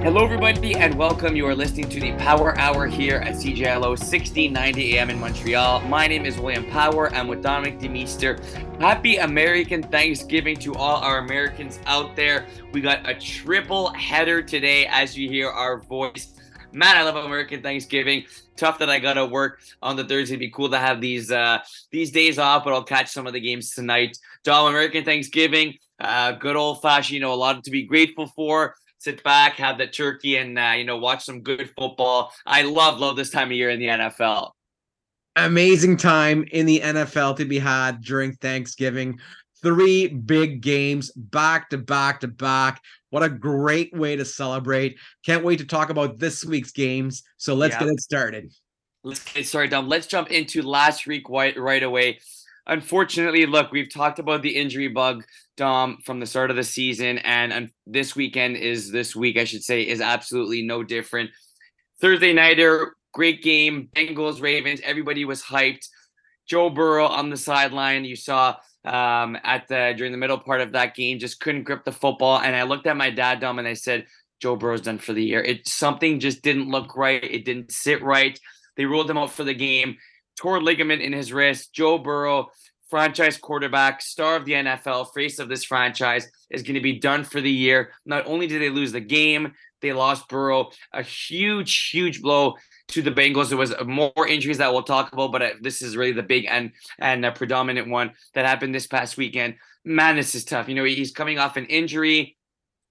Hello, everybody, and welcome. You are listening to the Power Hour here at CJLO 1690 AM in Montreal. My name is William Power. I'm with Dominic Demeester. Happy American Thanksgiving to all our Americans out there. We got a triple header today as you hear our voice. Man, I love American Thanksgiving. Tough that I got to work on the Thursday. It'd be cool to have these days off, but I'll catch some of the games tonight. Dom, American Thanksgiving, good old-fashioned, a lot to be grateful for. Sit back, have that turkey, and, watch some good football. I love this time of year in the NFL. Amazing time in the NFL to be had during Thanksgiving. 3 big games, back to back to back. What a great way to celebrate. Can't wait to talk about this week's games. So let's get it started. Let's get started, Dom. Let's jump into last week right away. Unfortunately, look, we've talked about the injury bug, Dom, from the start of the season, and this week is absolutely no different. Thursday nighter, great game, Bengals, Ravens, everybody was hyped. Joe Burrow on the sideline, you saw during the middle part of that game, just couldn't grip the football, and I looked at my dad, Dom, and I said, Joe Burrow's done for the year. Something just didn't look right. It didn't sit right. They ruled him out for the game. Tore ligament in his wrist. Joe Burrow, franchise quarterback, star of the NFL, face of this franchise, is going to be done for the year. Not only did they lose the game, they lost Burrow. A huge, huge blow to the Bengals. There was more injuries that we'll talk about, but this is really the big and predominant one that happened this past weekend. Man, this is tough. He's coming off an injury,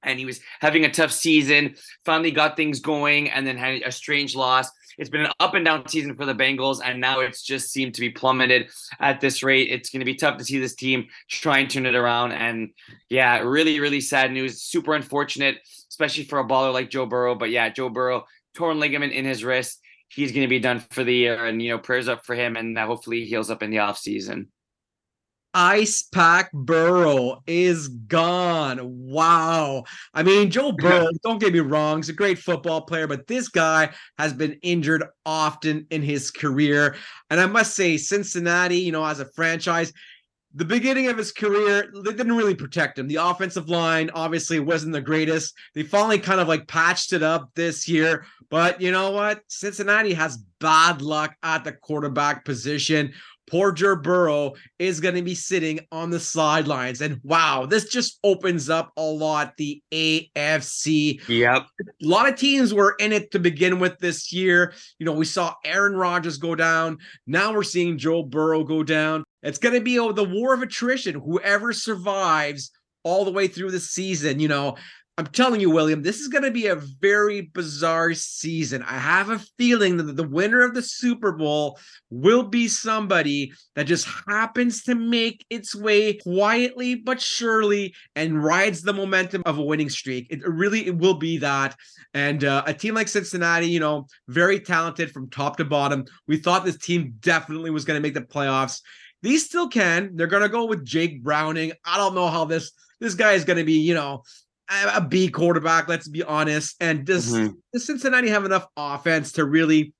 and he was having a tough season. Finally got things going, and then had a strange loss. It's been an up and down season for the Bengals, and now it's just seemed to be plummeted at this rate. It's going to be tough to see this team try and turn it around. And yeah, really, really sad news. Super unfortunate, especially for a baller like Joe Burrow. But yeah, Joe Burrow, torn ligament in his wrist. He's going to be done for the year, and prayers up for him, and hopefully he heals up in the offseason. Ice Pack Burrow is gone. Wow. I mean, Joe Burrow, don't get me wrong, he's a great football player, but this guy has been injured often in his career. And I must say, Cincinnati, as a franchise, the beginning of his career, they didn't really protect him. The offensive line obviously wasn't the greatest. They finally kind of patched it up this year. But you know what? Cincinnati has bad luck at the quarterback position. Poor Joe Burrow is going to be sitting on the sidelines. And wow, this just opens up a lot. The AFC. Yep. A lot of teams were in it to begin with this year. We saw Aaron Rodgers go down. Now we're seeing Joe Burrow go down. It's going to be the war of attrition. Whoever survives all the way through the season, I'm telling you, William, this is going to be a very bizarre season. I have a feeling that the winner of the Super Bowl will be somebody that just happens to make its way quietly but surely and rides the momentum of a winning streak. It will be that. And a team like Cincinnati, very talented from top to bottom. We thought this team definitely was going to make the playoffs. These still can. They're going to go with Jake Browning. I don't know how this guy is going to be, a B quarterback, let's be honest. And does Cincinnati have enough offense to really,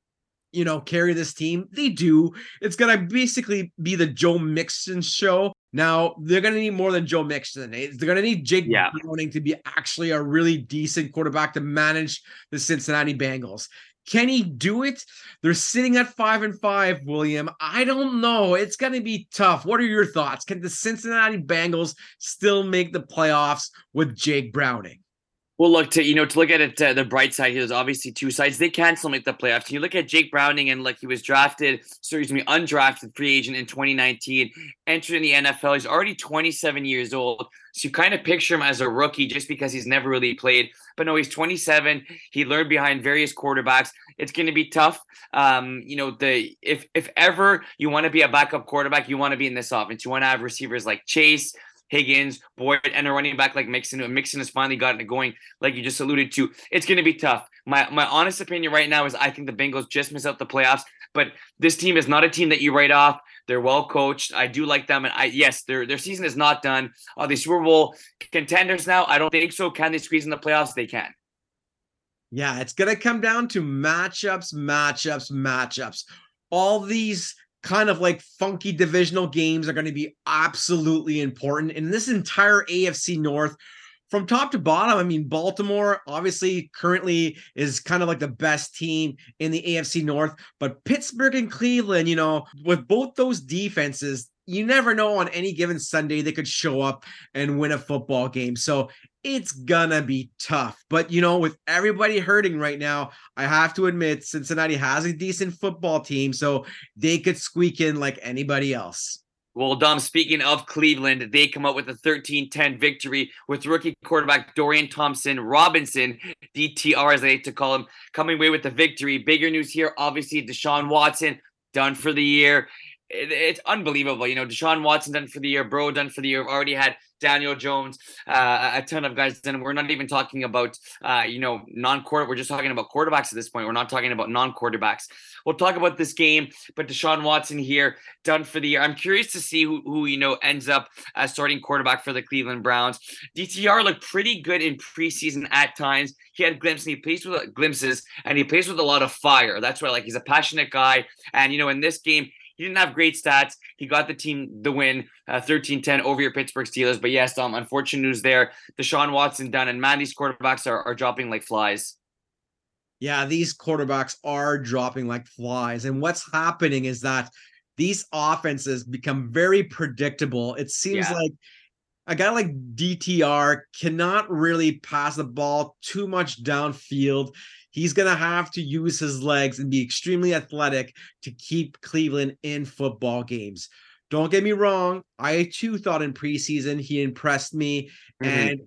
carry this team? They do. It's going to basically be the Joe Mixon show. Now, they're going to need more than Joe Mixon. They're going to need Jake Browning to be actually a really decent quarterback to manage the Cincinnati Bengals. Can he do it? They're sitting at 5-5, William. I don't know. It's going to be tough. What are your thoughts? Can the Cincinnati Bengals still make the playoffs with Jake Browning? Well, look, to look at it, the bright side here, there's obviously two sides. They can still make the playoffs. And you look at Jake Browning, and he was undrafted free agent in 2019, entered in the NFL. He's already 27 years old. So you kind of picture him as a rookie just because he's never really played. But no, he's 27. He learned behind various quarterbacks. It's going to be tough. If ever you want to be a backup quarterback, you want to be in this offense. You want to have receivers like Chase, Higgins, Boyd, and a running back like Mixon. Mixon has finally gotten it going, like you just alluded to. It's going to be tough. My honest opinion right now is I think the Bengals just miss out the playoffs, but this team is not a team that you write off. They're well coached. I do like them, and their season is not done. Are they Super Bowl contenders now? I don't think so. Can they squeeze in the playoffs? They can. Yeah, it's going to come down to matchups. All these kind of funky divisional games are going to be absolutely important. And this entire AFC North, from top to bottom, I mean, Baltimore obviously currently is kind of like the best team in the AFC North, but Pittsburgh and Cleveland, you know, with both those defenses, you never know on any given Sunday they could show up and win a football game. So it's gonna be tough. But, you know, with everybody hurting right now, I have to admit Cincinnati has a decent football team, so they could squeak in like anybody else. Well, Dom, speaking of Cleveland, they come out with a 13-10 victory with rookie quarterback Dorian Thompson-Robinson, DTR as I like to call him, coming away with the victory. Bigger news here, obviously, Deshaun Watson, done for the year. It's unbelievable. You know, Deshaun Watson done for the year, Burrow done for the year. We've already had Daniel Jones, a ton of guys. And we're not even talking about, you know, non-quarter. We're just talking about quarterbacks at this point. We're not talking about non-quarterbacks. We'll talk about this game, but Deshaun Watson here, done for the year. I'm curious to see who you know, ends up as starting quarterback for the Cleveland Browns. DTR looked pretty good in preseason at times. He had glimpses, and he plays with glimpses, and he plays with a lot of fire. That's why, like, he's a passionate guy. And, you know, in this game, he didn't have great stats. He got the team the win, 13-10 over your Pittsburgh Steelers. But yes, Dom, unfortunate news there. Deshaun Watson done, and man, these quarterbacks are dropping like flies. Yeah, these quarterbacks are dropping like flies. And what's happening is that these offenses become very predictable. It seems like a guy like DTR cannot really pass the ball too much downfield. He's going to have to use his legs and be extremely athletic to keep Cleveland in football games. Don't get me wrong. I too thought in preseason he impressed me, and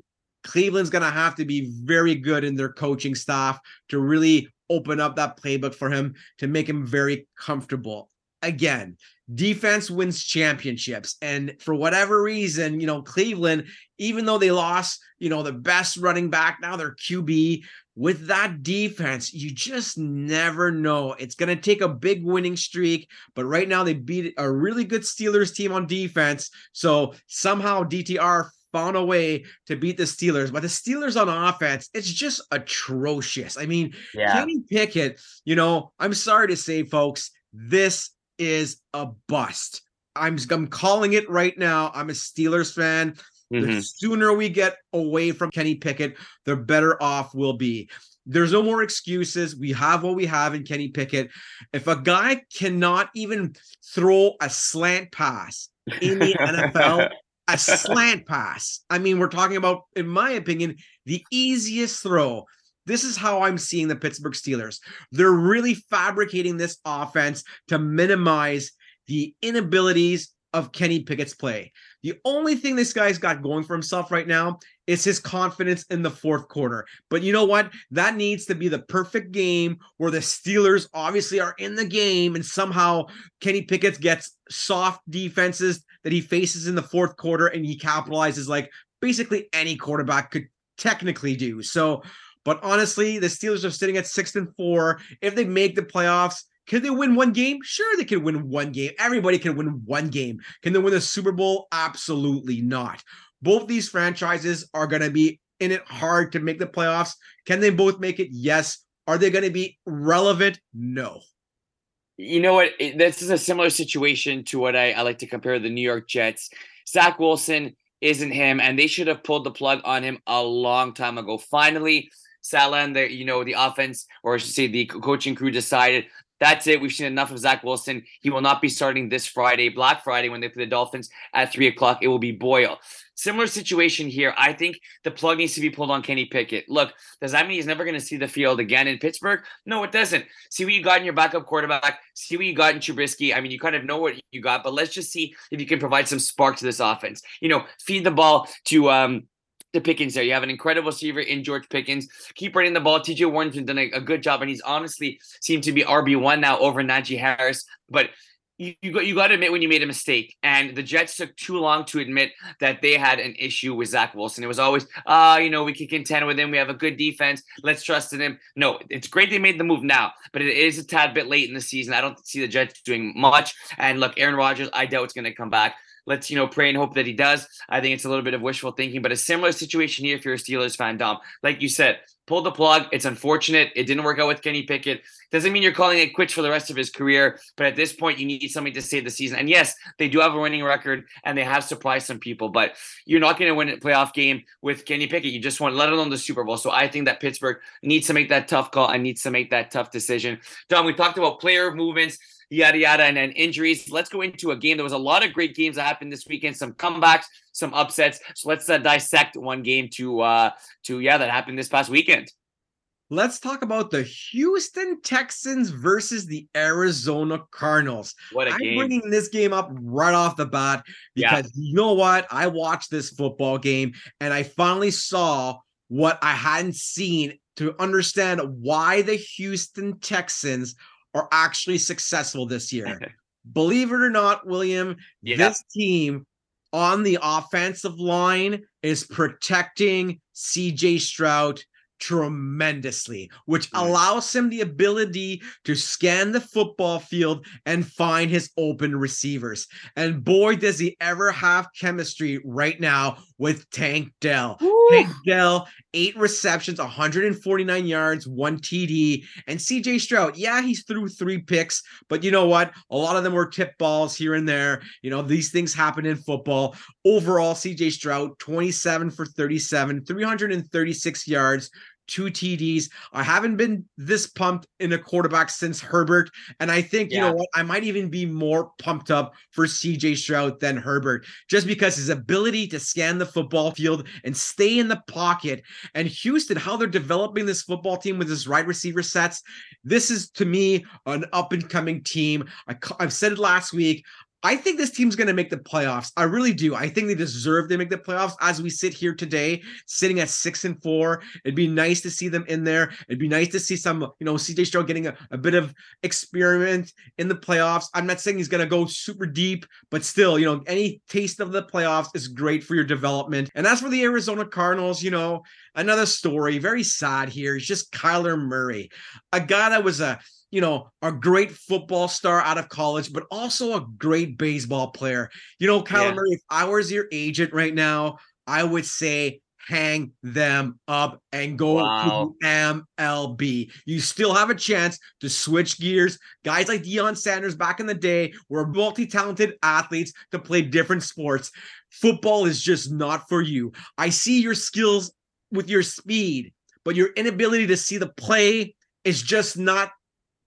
Cleveland's going to have to be very good in their coaching staff to really open up that playbook for him to make him very comfortable. Again, defense wins championships. And for whatever reason, you know, Cleveland, even though they lost, you know, the best running back, now their QB, with that defense, you just never know. It's going to take a big winning streak, but right now they beat a really good Steelers team on defense. So somehow DTR found a way to beat the Steelers, but the Steelers on offense, it's just atrocious. I mean, Kenny Pickett, you know, I'm sorry to say, folks, this is a bust. I'm calling it right now. I'm a Steelers fan. The sooner we get away from Kenny Pickett, the better off we'll be. There's no more excuses. We have what we have in Kenny Pickett. If a guy cannot even throw a slant pass in the NFL, a slant pass. I mean, we're talking about, in my opinion, the easiest throw. This is how I'm seeing the Pittsburgh Steelers. They're really fabricating this offense to minimize the inabilities of Kenny Pickett's play. The only thing this guy's got going for himself right now is his confidence in the fourth quarter. But you know what? That needs to be the perfect game where the Steelers obviously are in the game and somehow Kenny Pickett gets soft defenses that he faces in the fourth quarter and he capitalizes like basically any quarterback could technically do. So, but honestly, the Steelers are sitting at 6-4. If they make the playoffs, can they win one game? Sure, they can win one game. Everybody can win one game. Can they win the Super Bowl? Absolutely not. Both these franchises are going to be in it hard to make the playoffs. Can they both make it? Yes. Are they going to be relevant? No. You know what? This is a similar situation to what I like to compare the New York Jets. Zach Wilson isn't him, and they should have pulled the plug on him a long time ago. Finally, Salah and the, you know, the offense, or I should say the coaching crew decided, that's it. We've seen enough of Zach Wilson. He will not be starting this Friday, Black Friday, when they play the Dolphins at 3 o'clock. It will be Boyle. Similar situation here. I think the plug needs to be pulled on Kenny Pickett. Look, does that mean he's never going to see the field again in Pittsburgh? No, it doesn't. See what you got in your backup quarterback. See what you got in Trubisky. I mean, you kind of know what you got, but let's just see if you can provide some spark to this offense. You know, feed the ball to Pickens there. You have an incredible receiver in George Pickens. Keep running the ball. TJ Warren's done a good job, and he's honestly seemed to be RB1 now over Najee Harris. But you got to admit when you made a mistake, and the Jets took too long to admit that they had an issue with Zach Wilson. It was always, you know, we can contend with him. We have a good defense. Let's trust in him. No, it's great they made the move now, but it is a tad bit late in the season. I don't see the Jets doing much. And look, Aaron Rodgers, I doubt it's going to come back. Let's, you know, pray and hope that he does. I think it's a little bit of wishful thinking, but a similar situation here if you're a Steelers fan, Dom. Like you said, pulled the plug. It's unfortunate. It didn't work out with Kenny Pickett. Doesn't mean you're calling it quits for the rest of his career, but at this point, you need something to save the season. And yes, they do have a winning record, and they have surprised some people, but you're not going to win a playoff game with Kenny Pickett. You just won, let alone the Super Bowl. So I think that Pittsburgh needs to make that tough call and needs to make that tough decision. Dom, we talked about player movements, yada, yada, and then injuries. Let's go into a game. There was a lot of great games that happened this weekend, some comebacks, some upsets. So let's dissect one game that happened this past weekend. Let's talk about the Houston Texans versus the Arizona Cardinals. What a game. I'm bringing this game up right off the bat because You know what? I watched this football game and I finally saw what I hadn't seen to understand why the Houston Texans are actually successful this year. Believe it or not, William, This team on the offensive line is protecting CJ Stroud tremendously, which allows him the ability to scan the football field and find his open receivers. And boy, does he ever have chemistry right now with Tank Dell. Ooh. Tank Dell, 8 receptions, 149 yards, 1 TD. And CJ Stroud, he threw 3 picks, but you know what? A lot of them were tip balls here and there. You know, these things happen in football. Overall, CJ Stroud, 27 for 37, 336 yards, 2 TDs. I haven't been this pumped in a quarterback since Herbert. And I think, You know what, I might even be more pumped up for CJ Stroud than Herbert, just because his ability to scan the football field and stay in the pocket. And Houston, how they're developing this football team with his wide receiver sets. This is, to me, an up and coming team. I've said it last week. I think this team's going to make the playoffs. I really do. I think they deserve to make the playoffs as we sit here today, sitting at 6-4. It'd be nice to see them in there. It'd be nice to see some, CJ Stroud getting a bit of experiment in the playoffs. I'm not saying he's going to go super deep, but still, any taste of the playoffs is great for your development. And as for the Arizona Cardinals, another story, very sad here. It's just Kyler Murray, a guy that was a great football star out of college, but also a great baseball player. Kyler Murray, if I was your agent right now, I would say hang them up and go to MLB. You still have a chance to switch gears. Guys like Deion Sanders back in the day were multi-talented athletes to play different sports. Football is just not for you. I see your skills with your speed, but your inability to see the play is just not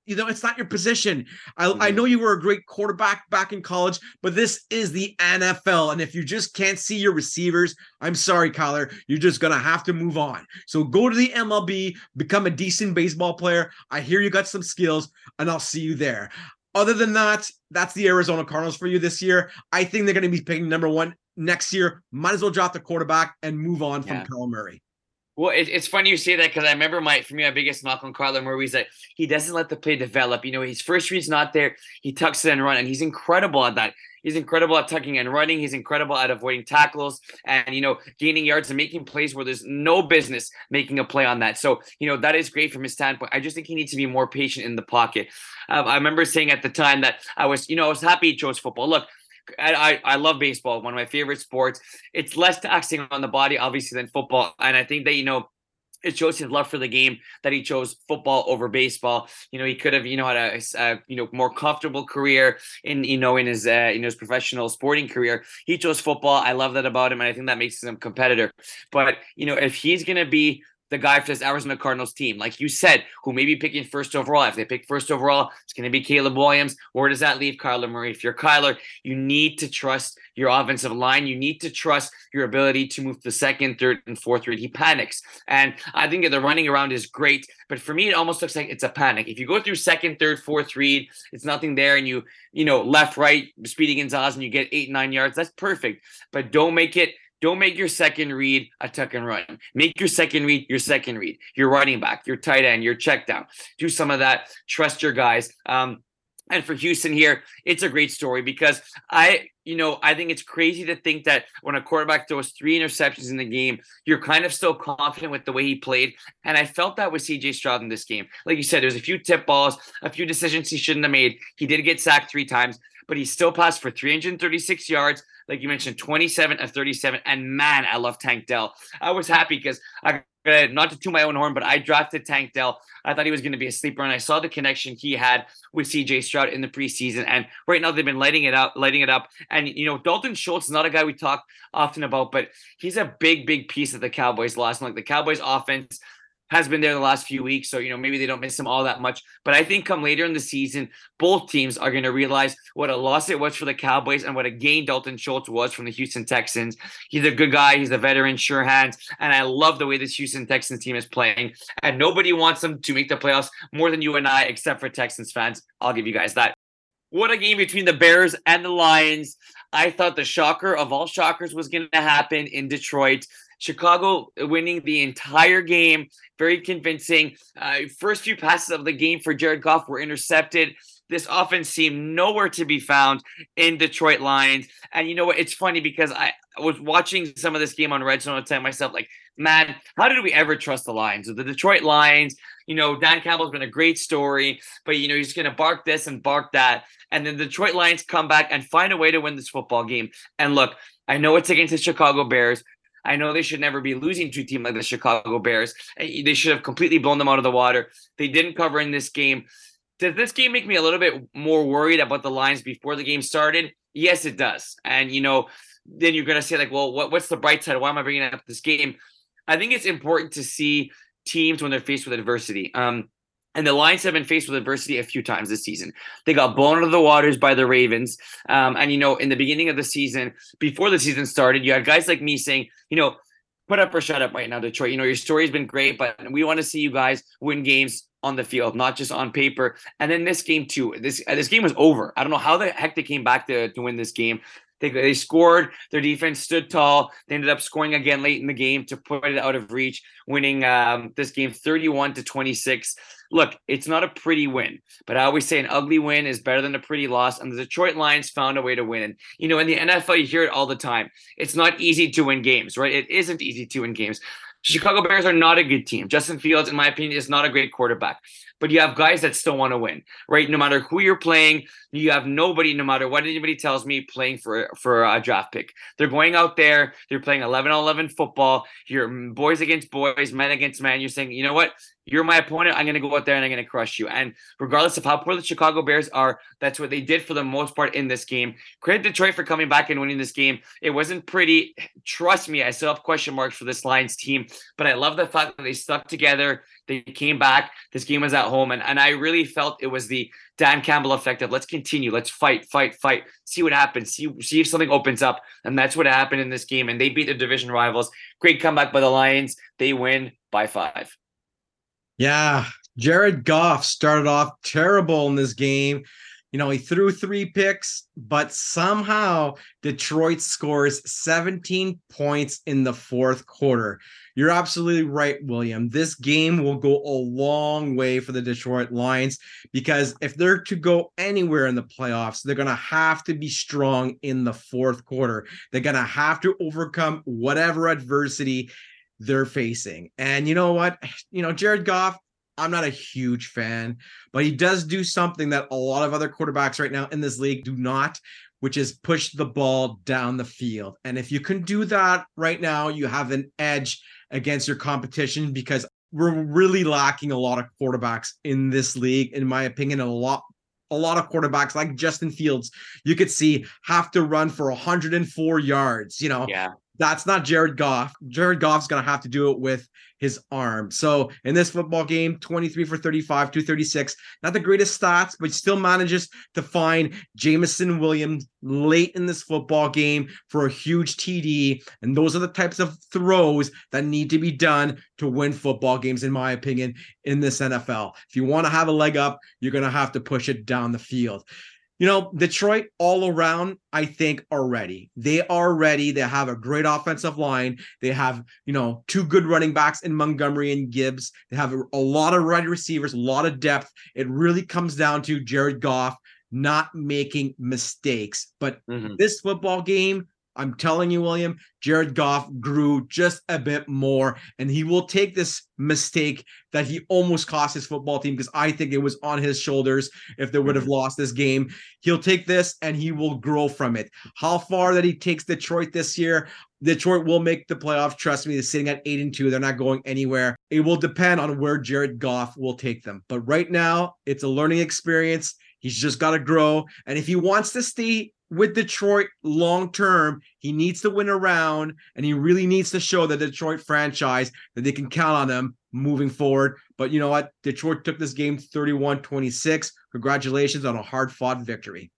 it's not your position. I know you were a great quarterback back in college, but this is the NFL. And if you just can't see your receivers, I'm sorry, Kyler, you're just going to have to move on. So go to the MLB, become a decent baseball player. I hear you got some skills, and I'll see you there. Other than that, that's the Arizona Cardinals for you this year. I think they're going to be picking number 1 next year. Might as well drop the quarterback and move on from Kyler Murray. Well, it's funny you say that because I remember my biggest knock on Kyler Murray is that he doesn't let the play develop. His first read's not there. He tucks it and run, and he's incredible at that. He's incredible at tucking and running. He's incredible at avoiding tackles and, gaining yards and making plays where there's no business making a play on that. So, that is great from his standpoint. I just think he needs to be more patient in the pocket. I remember saying at the time that I was happy he chose football. Look, I love baseball, one of my favorite sports. It's less taxing on the body, obviously, than football. And I think that, it shows his love for the game that he chose football over baseball. He could have, had a more comfortable career in his professional sporting career. He chose football. I love that about him. And I think that makes him a competitor. But, if he's going to be the guy for this Arizona Cardinals team, like you said, who may be picking first overall. If they pick first overall, it's going to be Caleb Williams. Where does that leave Kyler Murray? If you're Kyler, you need to trust your offensive line. You need to trust your ability to move the 2nd, 3rd, and 4th read. He panics. And I think that the running around is great, but for me, it almost looks like it's a panic. If you go through 2nd, 3rd, 4th read, it's nothing there, and you left, right, Speedy Gonzalez, and you get 8-9 yards. That's perfect. But don't make your 2nd read a tuck and run. Make your 2nd read your 2nd read. Your running back, your tight end, your check down. Do some of that. Trust your guys. And for Houston here, it's a great story because I think it's crazy to think that when a quarterback throws 3 interceptions in the game, you're kind of still confident with the way he played. And I felt that with CJ Stroud in this game. Like you said, there's a few tip balls, a few decisions he shouldn't have made. He did get sacked 3 times, but he still passed for 336 yards. Like you mentioned, 27 of 37. And man, I love Tank Dell. I was happy because I not to toot my own horn, but I drafted Tank Dell. I thought he was going to be a sleeper, and I saw the connection he had with CJ Stroud in the preseason. And right now they've been lighting it up. And, you know, Dalton Schultz is not a guy we talk often about, but he's a big, big piece that the Cowboys lost. And like the Cowboys offense has been there the last few weeks. So, you know, maybe they don't miss him all that much. But I think come later in the season, both teams are going to realize what a loss it was for the Cowboys and what a gain Dalton Schultz was from the Houston Texans. He's a good guy. He's a veteran, sure hands. And I love the way this Houston Texans team is playing. And nobody wants them to make the playoffs more than you and I, except for Texans fans. I'll give you guys that. What a game between the Bears and the Lions. I thought the shocker of all shockers was going to happen in Detroit. Chicago winning the entire game, very convincing. First few passes of the game for Jared Goff were intercepted. This offense seemed nowhere to be found in Detroit Lions. And you know what? It's funny because I was watching some of this game on Red Zone and telling myself, like, man, how did we ever trust the Lions? The Detroit Lions, you know, Dan Campbell's been a great story, but, you know, he's going to bark this and bark that. And then the Detroit Lions come back and find a way to win this football game. And look, I know it's against the Chicago Bears. I know they should never be losing to a team like the Chicago Bears. They should have completely blown them out of the water. They didn't cover in this game. Does this game make me a little bit more worried about the Lions before the game started? Yes, it does. And, you know, then you're going to say, like, well, what's the bright side? Why am I bringing up this game? I think it's important to see teams when they're faced with adversity. And the Lions have been faced with adversity a few times this season. They got blown out of the waters by the Ravens. And, you know, in the beginning of the season, before the season started, you had guys like me saying, you know, put up or shut up right now, Detroit. You know, your story's been great, but we want to see you guys win games on the field, not just on paper. And then this game too, this game was over. I don't know how the heck they came back to win this game. They scored, their defense stood tall. They ended up scoring again late in the game to put it out of reach, winning this game 31-26. Look, it's not a pretty win, but I always say an ugly win is better than a pretty loss, and the Detroit Lions found a way to win. You know, in the NFL, you hear it all the time. It's not easy to win games, right? It isn't easy to win games. Chicago Bears are not a good team. Justin Fields, in my opinion, is not a great quarterback. But you have guys that still want to win, right? No matter who you're playing, you have nobody, no matter what anybody tells me, playing for a draft pick. They're going out there. They're playing 11-on-11 football. You're boys against boys, men against men. You're saying, you know what? You're my opponent. I'm going to go out there and I'm going to crush you. And regardless of how poor the Chicago Bears are, that's what they did for the most part in this game. Credit Detroit for coming back and winning this game. It wasn't pretty. Trust me, I still have question marks for this Lions team, but I love the fact that they stuck together. They came back. This game was at home, and I really felt it was the Dan Campbell effect of let's continue. Let's fight. See what happens. See if something opens up, and that's what happened in this game, and they beat their division rivals. Great comeback by the Lions. They win by 5. Yeah, Jared Goff started off terrible in this game. You know, he threw 3 picks, but somehow Detroit scores 17 points in the fourth quarter. You're absolutely right, William. This game will go a long way for the Detroit Lions because if they're to go anywhere in the playoffs, they're going to have to be strong in the fourth quarter. They're going to have to overcome whatever adversity they're facing. And you know what? You know, Jared Goff, I'm not a huge fan, but he does do something that a lot of other quarterbacks right now in this league do not, which is push the ball down the field. And if you can do that right now, you have an edge against your competition because we're really lacking a lot of quarterbacks in this league, in my opinion, a lot of quarterbacks like Justin Fields, you could see have to run for 104 yards, you know? Yeah. That's not Jared Goff. Jared Goff's going to have to do it with his arm. So in this football game, 23 for 35, 236, not the greatest stats, but still manages to find Jameson Williams late in this football game for a huge TD. And those are the types of throws that need to be done to win football games, in my opinion, in this NFL. If you want to have a leg up, you're going to have to push it down the field. You know, Detroit all around, I think, are ready. They are ready. They have a great offensive line. They have, you know, 2 good running backs in Montgomery and Gibbs. They have a lot of wide receivers, a lot of depth. It really comes down to Jared Goff not making mistakes. But this football game, I'm telling you, William, Jared Goff grew just a bit more, and he will take this mistake that he almost cost his football team, because I think it was on his shoulders if they would have lost this game. He'll take this, and he will grow from it. How far that he takes Detroit this year, Detroit will make the playoffs. Trust me, they're sitting at 8-2. They're not going anywhere. It will depend on where Jared Goff will take them. But right now, it's a learning experience. He's just got to grow. And if he wants to stay with Detroit long-term, he needs to win a round, and he really needs to show the Detroit franchise that they can count on him moving forward. But you know what? Detroit took this game 31-26. Congratulations on a hard-fought victory.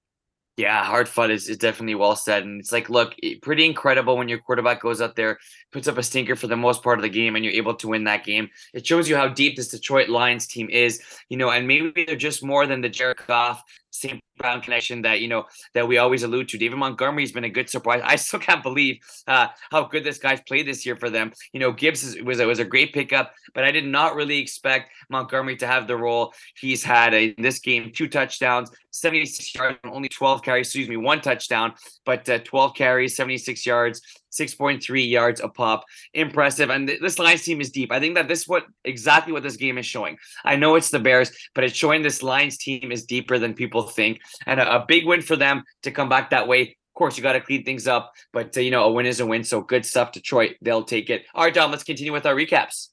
Yeah, hard-fought is definitely well said. And it's like, look, pretty incredible when your quarterback goes out there, puts up a stinker for the most part of the game, and you're able to win that game. It shows you how deep this Detroit Lions team is, you know, and maybe they're just more than the Jared Goff, St. Brown connection that, you know, that we always allude to. David Montgomery's been a good surprise. I still can't believe how good this guy's played this year for them. You know, Gibbs was a great pickup, but I did not really expect Montgomery to have the role he's had in this game. 2 touchdowns, 76 yards, only 12 carries, excuse me, 1 touchdown, but 12 carries, 76 yards, 6.3 yards a pop. Impressive. And this Lions team is deep. I think that this is exactly what this game is showing. I know it's the Bears, but it's showing this Lions team is deeper than people think. And a big win for them to come back that way. Of course, you got to clean things up, but you know, a win is a win. So good stuff, Detroit. They'll take it. All right, Dom, let's continue with our recaps.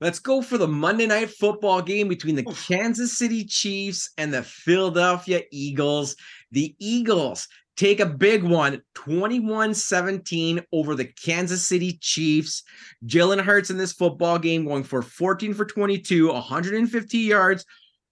Let's go for the Monday Night Football game between the Kansas City Chiefs and the Philadelphia Eagles. The Eagles take a big one, 21-17 over the Kansas City Chiefs. Jalen Hurts in this football game going for 14 for 22, 150 yards,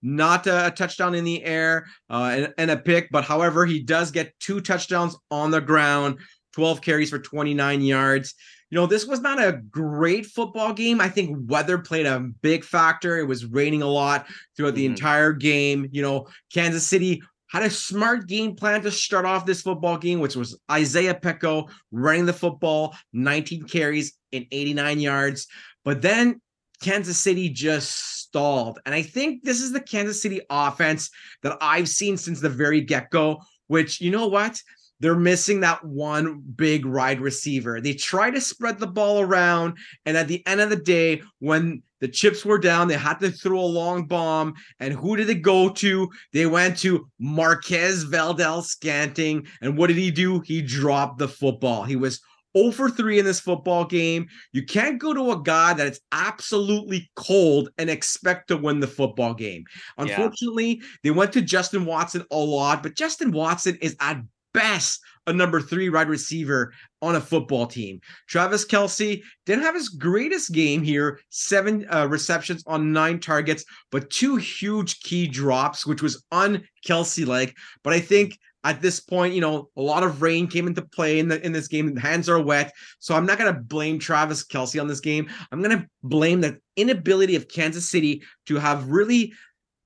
not a touchdown in the air and a pick. But however, he does get 2 touchdowns on the ground, 12 carries for 29 yards. You know, this was not a great football game. I think weather played a big factor. It was raining a lot throughout the entire game. You know, Kansas City had a smart game plan to start off this football game, which was Isaiah Pacheco running the football, 19 carries and 89 yards. But then Kansas City just stalled. And I think this is the Kansas City offense that I've seen since the very get-go, which, you know what? They're missing that one big wide receiver. They try to spread the ball around, and at the end of the day, when the chips were down, they had to throw a long bomb, and who did they go to? They went to Marquez Valdes-Scantling, and what did he do? He dropped the football. He was 0 for 3 in this football game. You can't go to a guy that's absolutely cold and expect to win the football game. Unfortunately, they went to Justin Watson a lot, but Justin Watson is at best a number 3 wide receiver on a football team. Travis Kelce didn't have his greatest game here, 7 receptions on 9 targets, but 2 huge key drops, which was un-Kelce-like. But I think at this point, you know, a lot of rain came into play in this game. The hands are wet, so I'm not going to blame Travis Kelce on this game. I'm going to blame the inability of Kansas City to have really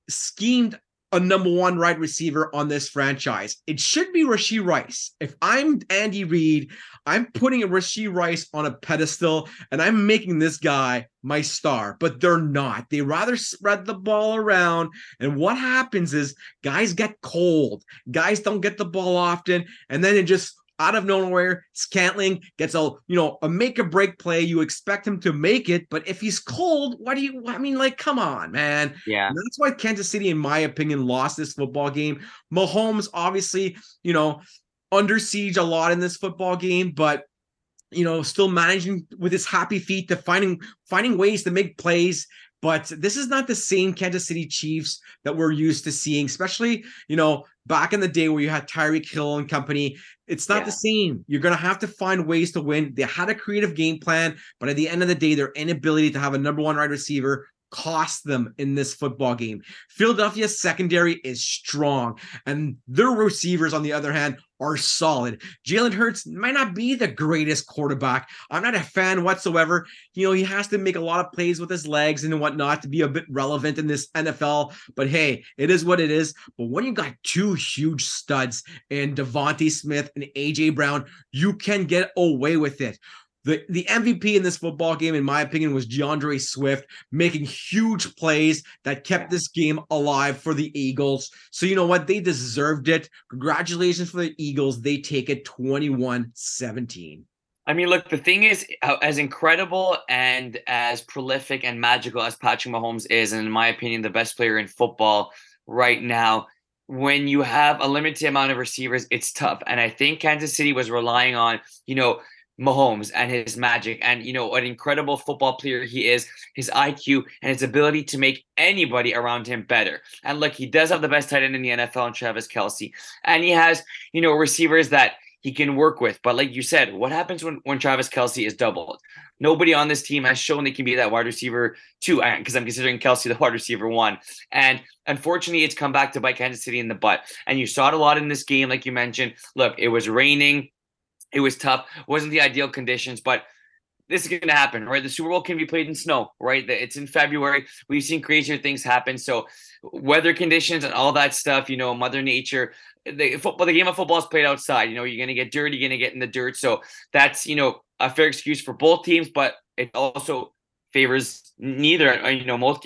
schemed a number 1 wide receiver on this franchise. It should be Rashee Rice. If I'm Andy Reid, I'm putting Rashee Rice on a pedestal, and I'm making this guy my star, but they're not. They rather spread the ball around, and what happens is guys get cold. Guys don't get the ball often, and then it just out of nowhere, Scantling gets a make or break play. You expect him to make it, but if he's cold, come on, man. Yeah. And that's why Kansas City, in my opinion, lost this football game. Mahomes, obviously, you know, under siege a lot in this football game, but, you know, still managing with his happy feet to finding ways to make plays. But this is not the same Kansas City Chiefs that we're used to seeing, especially, you know, back in the day where you had Tyreek Hill and company. It's not the same. You're going to have to find ways to win. They had a creative game plan, but at the end of the day, their inability to have a number 1 wide receiver cost them in this football game. Philadelphia's secondary is strong, and their receivers, on the other hand, are solid. Jalen Hurts might not be the greatest quarterback. I'm not a fan whatsoever. You know, he has to make a lot of plays with his legs and whatnot to be a bit relevant in this NFL, but hey, it is what it is. But when you got 2 huge studs in Devontae Smith and AJ Brown, you can get away with it. The MVP in this football game, in my opinion, was DeAndre Swift, making huge plays that kept this game alive for the Eagles. So you know what? They deserved it. Congratulations for the Eagles. They take it 21-17. I mean, look, the thing is, as incredible and as prolific and magical as Patrick Mahomes is, and in my opinion, the best player in football right now, when you have a limited amount of receivers, it's tough. And I think Kansas City was relying on, you know, Mahomes and his magic and, you know, an incredible football player he is, his IQ and his ability to make anybody around him better. And look, he does have the best tight end in the NFL in Travis Kelce. And he has, you know, receivers that he can work with. But like you said, what happens when Travis Kelce is doubled? Nobody on this team has shown they can be that wide receiver two, because I'm considering Kelce the wide receiver one. And unfortunately, it's come back to bite Kansas City in the butt. And you saw it a lot in this game, like you mentioned. Look, it was raining. It was tough. It wasn't the ideal conditions, but this is going to happen, right? The Super Bowl can be played in snow, right? It's in February. We've seen crazier things happen. So weather conditions and all that stuff, you know, Mother Nature, the game of football is played outside. You know, you're going to get dirty, you're going to get in the dirt. So that's, you know, a fair excuse for both teams, but it also favors neither, you know, most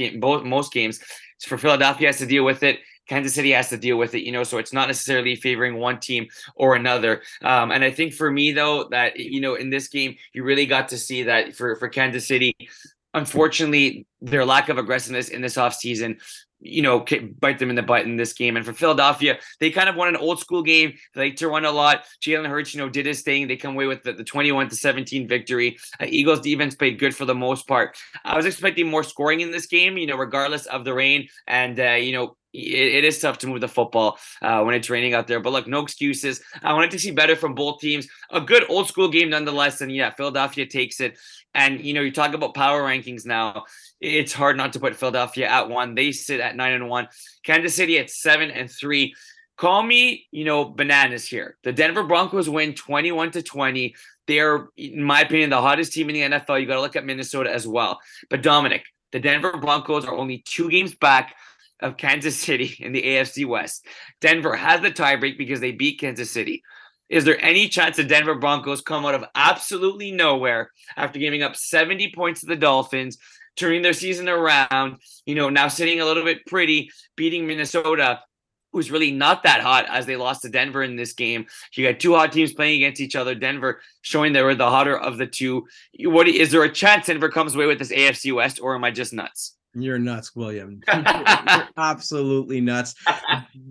games. So for Philadelphia has to deal with it. Kansas City has to deal with it, you know, so it's not necessarily favoring one team or another. And I think for me, though, that, you know, in this game, you really got to see that for Kansas City, unfortunately, their lack of aggressiveness in this offseason, you know, bite them in the butt in this game. And for Philadelphia, they kind of won an old school game. They like to run a lot. Jalen Hurts, you know, did his thing. They come away with the 21-17 victory. Eagles defense played good for the most part. I was expecting more scoring in this game, you know, regardless of the rain. And, you know, it is tough to move the football when it's raining out there. But look, no excuses. I wanted to see better from both teams. A good old school game nonetheless. And yeah, Philadelphia takes it. And, you know, you talk about power rankings now. It's hard not to put Philadelphia at one. They sit at 9-1. Kansas City at 7-3. Call me, you know, bananas here. The Denver Broncos win 21-20. They are, in my opinion, the hottest team in the NFL. You got to look at Minnesota as well. But Dominic, the Denver Broncos are only 2 games back of Kansas City in the AFC West. Denver has the tiebreak because they beat Kansas City. Is there any chance the Denver Broncos come out of absolutely nowhere after giving up 70 points to the Dolphins, turning their season around, you know, now sitting a little bit pretty, beating Minnesota, who's really not that hot as they lost to Denver in this game? You got 2 hot teams playing against each other. Denver showing they were the hotter of the two. Is there a chance Denver comes away with this AFC West, or am I just nuts? You're nuts, William. You're absolutely nuts.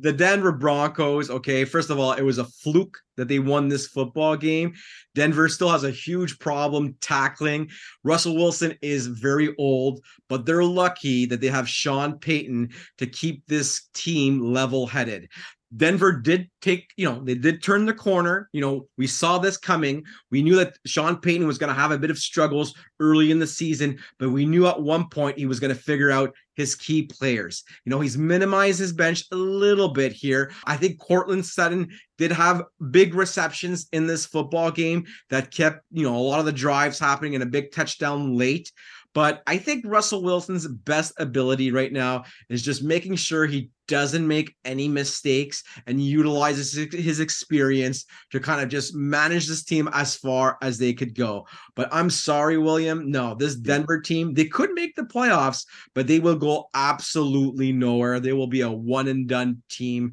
The Denver Broncos, okay, first of all, it was a fluke that they won this football game. Denver still has a huge problem tackling. Russell Wilson is very old, but they're lucky that they have Sean Payton to keep this team level-headed. Denver did take, you know, they did turn the corner. You know, we saw this coming. We knew that Sean Payton was going to have a bit of struggles early in the season, but we knew at one point he was going to figure out his key players. You know, he's minimized his bench a little bit here. I think Courtland Sutton did have big receptions in this football game that kept, you know, a lot of the drives happening and a big touchdown late. But I think Russell Wilson's best ability right now is just making sure he doesn't make any mistakes and utilizes his experience to kind of just manage this team as far as they could go. But I'm sorry, William. No, this Denver team, they could make the playoffs, but they will go absolutely nowhere. They will be a one and done team.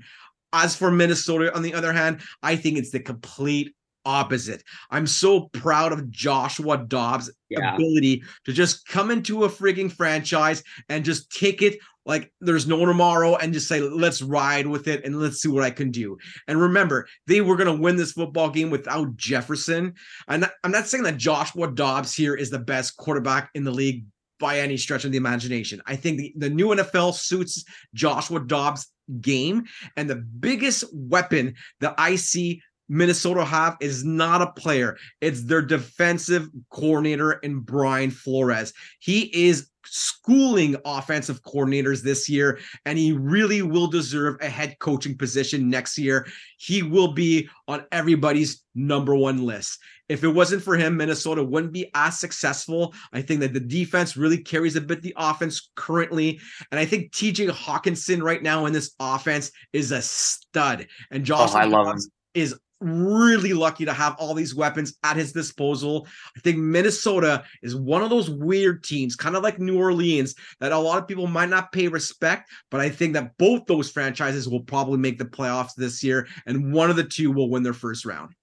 As for Minnesota, on the other hand, I think it's the complete opposite. I'm so proud of Joshua Dobbs' ability to just come into a freaking franchise and just take it like there's no tomorrow and just say, let's ride with it and let's see what I can do. And remember, they were going to win this football game without Jefferson. And I'm not saying that Joshua Dobbs here is the best quarterback in the league by any stretch of the imagination. I think the new NFL suits Joshua Dobbs' game. And the biggest weapon that I see Minnesota have is not a player. It's their defensive coordinator in Brian Flores. He is schooling offensive coordinators this year, and he really will deserve a head coaching position next year. He will be on everybody's number 1 list. If it wasn't for him, Minnesota wouldn't be as successful. I think that the defense really carries a bit the offense currently. And I think TJ Hawkinson right now in this offense is a stud. And Josh is really lucky to have all these weapons at his disposal. I think Minnesota is one of those weird teams, kind of like New Orleans, that a lot of people might not pay respect, but I think that both those franchises will probably make the playoffs this year, and one of the two will win their first round.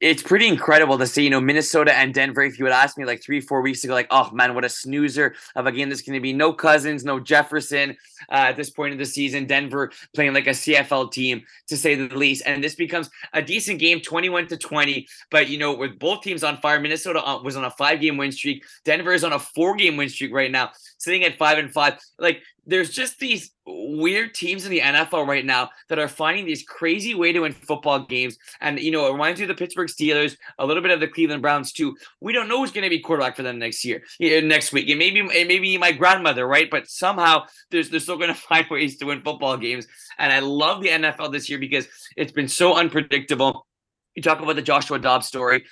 It's pretty incredible to see, you know, Minnesota and Denver. If you would ask me like 3-4 weeks ago, like, oh man, what a snoozer of a game. There's going to be no Cousins, no Jefferson at this point of the season. Denver playing like a CFL team, to say the least. And this becomes a decent game, 21-20. But, you know, with both teams on fire, Minnesota was on a 5-game win streak. Denver is on a 4-game win streak right now, sitting at 5-5. Like, there's just these weird teams in the NFL right now that are finding these crazy way to win football games. And, you know, it reminds me of the Pittsburgh Steelers, a little bit of the Cleveland Browns too. We don't know who's going to be quarterback for them next week. It may be my grandmother, right? But somehow they're still going to find ways to win football games. And I love the NFL this year because it's been so unpredictable. You talk about the Joshua Dobbs story.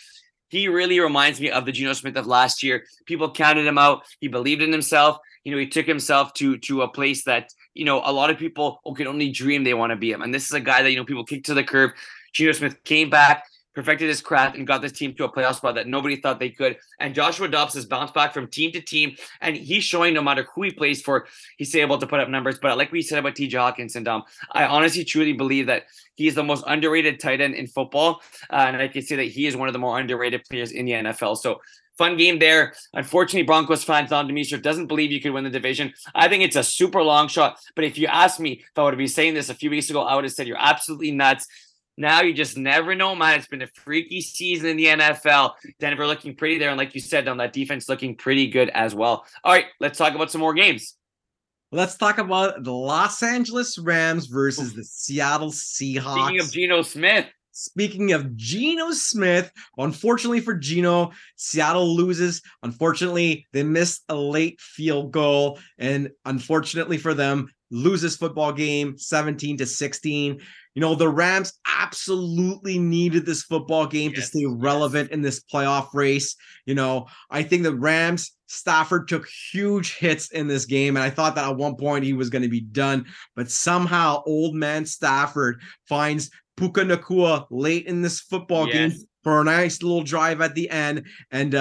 He really reminds me of the Geno Smith of last year. People counted him out. He believed in himself. You know, he took himself to a place that, you know, a lot of people could only dream they want to be him. And this is a guy that, you know, people kicked to the curb. Geno Smith came back, perfected his craft, and got this team to a playoff spot that nobody thought they could. And Joshua Dobbs has bounced back from team to team, and he's showing no matter who he plays for, he's able to put up numbers. But like we said about TJ Hawkinson, Dom, I honestly truly believe that he's the most underrated tight end in football, and I can say that he is one of the more underrated players in the NFL. So fun game there. Unfortunately, Broncos fans, Dominic Demeester doesn't believe you could win the division. I think it's a super long shot, but if you ask me if I would have been saying this a few weeks ago, I would have said you're absolutely nuts. Now you just never know, man. It's been a freaky season in the NFL. Denver looking pretty there. And like you said, on that defense looking pretty good as well. All right, let's talk about some more games. Let's talk about the Los Angeles Rams versus the Seattle Seahawks. Speaking of Geno Smith, unfortunately for Geno, Seattle loses. Unfortunately, they missed a late field goal. And unfortunately for them, lose this football game 17-16. You know, the Rams absolutely needed this football game to stay relevant in this playoff race. You know, I think the Rams, Stafford took huge hits in this game, and I thought that at one point he was going to be done. But somehow old man Stafford finds Puka Nacua late in this football game for a nice little drive at the end, and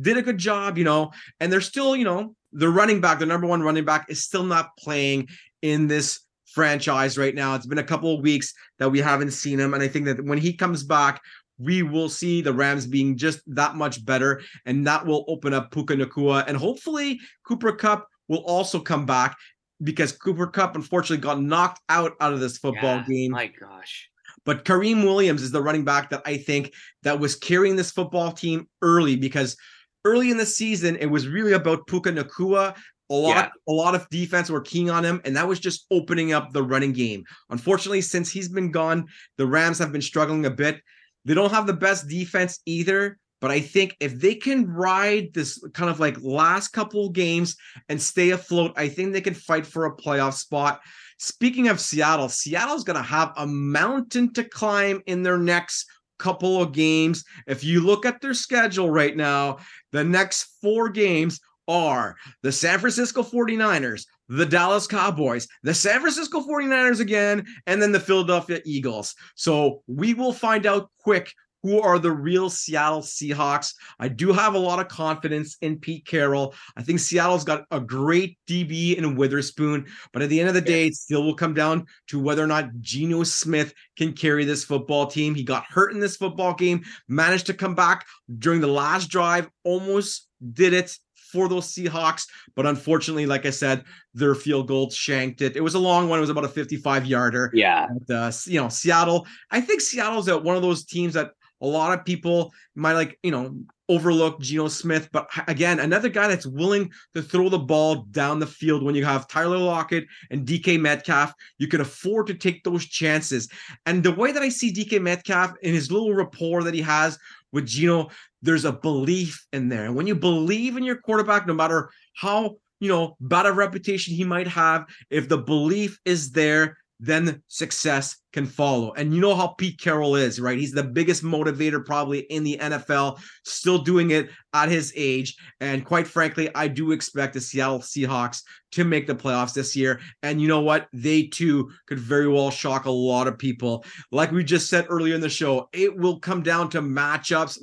did a good job, you know. And they're still, you know, the running back, the number one running back, is still not playing in this franchise right now. It's been a couple of weeks that we haven't seen him, and I think that when he comes back, we will see the Rams being just that much better, and that will open up Puka Nacua, and hopefully Cooper Kupp will also come back, because Cooper Kupp unfortunately got knocked out of this football game. My gosh. But Kareem Williams is the running back that I think that was carrying this football team early, because early in the season, it was really about Puka Nacua. A lot of defense were keying on him, and that was just opening up the running game. Unfortunately, since he's been gone, the Rams have been struggling a bit. They don't have the best defense either, but I think if they can ride this kind of like last couple games and stay afloat, I think they can fight for a playoff spot. Speaking of Seattle, Seattle's going to have a mountain to climb in their next couple of games. If you look at their schedule right now, the next 4 games are the San Francisco 49ers, the Dallas Cowboys, the San Francisco 49ers again, and then the Philadelphia Eagles. So we will find out quick who are the real Seattle Seahawks. I do have a lot of confidence in Pete Carroll. I think Seattle's got a great DB in Witherspoon, but at the end of the day, it still will come down to whether or not Geno Smith can carry this football team. He got hurt in this football game, managed to come back during the last drive, almost did it for those Seahawks, but unfortunately, like I said, their field goal shanked it. It was a long one. It was about a 55-yarder. Yeah. And, you know, Seattle, I think Seattle's one of those teams that a lot of people might like, you know, overlook Geno Smith. But again, another guy that's willing to throw the ball down the field. When you have Tyler Lockett and DK Metcalf, you can afford to take those chances. And the way that I see DK Metcalf in his little rapport that he has with Geno, there's a belief in there. And when you believe in your quarterback, no matter how, you know, bad a reputation he might have, if the belief is there, then success can follow. And you know how Pete Carroll is, right? He's the biggest motivator probably in the NFL, still doing it at his age. And quite frankly, I do expect the Seattle Seahawks to make the playoffs this year. And you know what? They too could very well shock a lot of people. Like we just said earlier in the show, it will come down to matchups,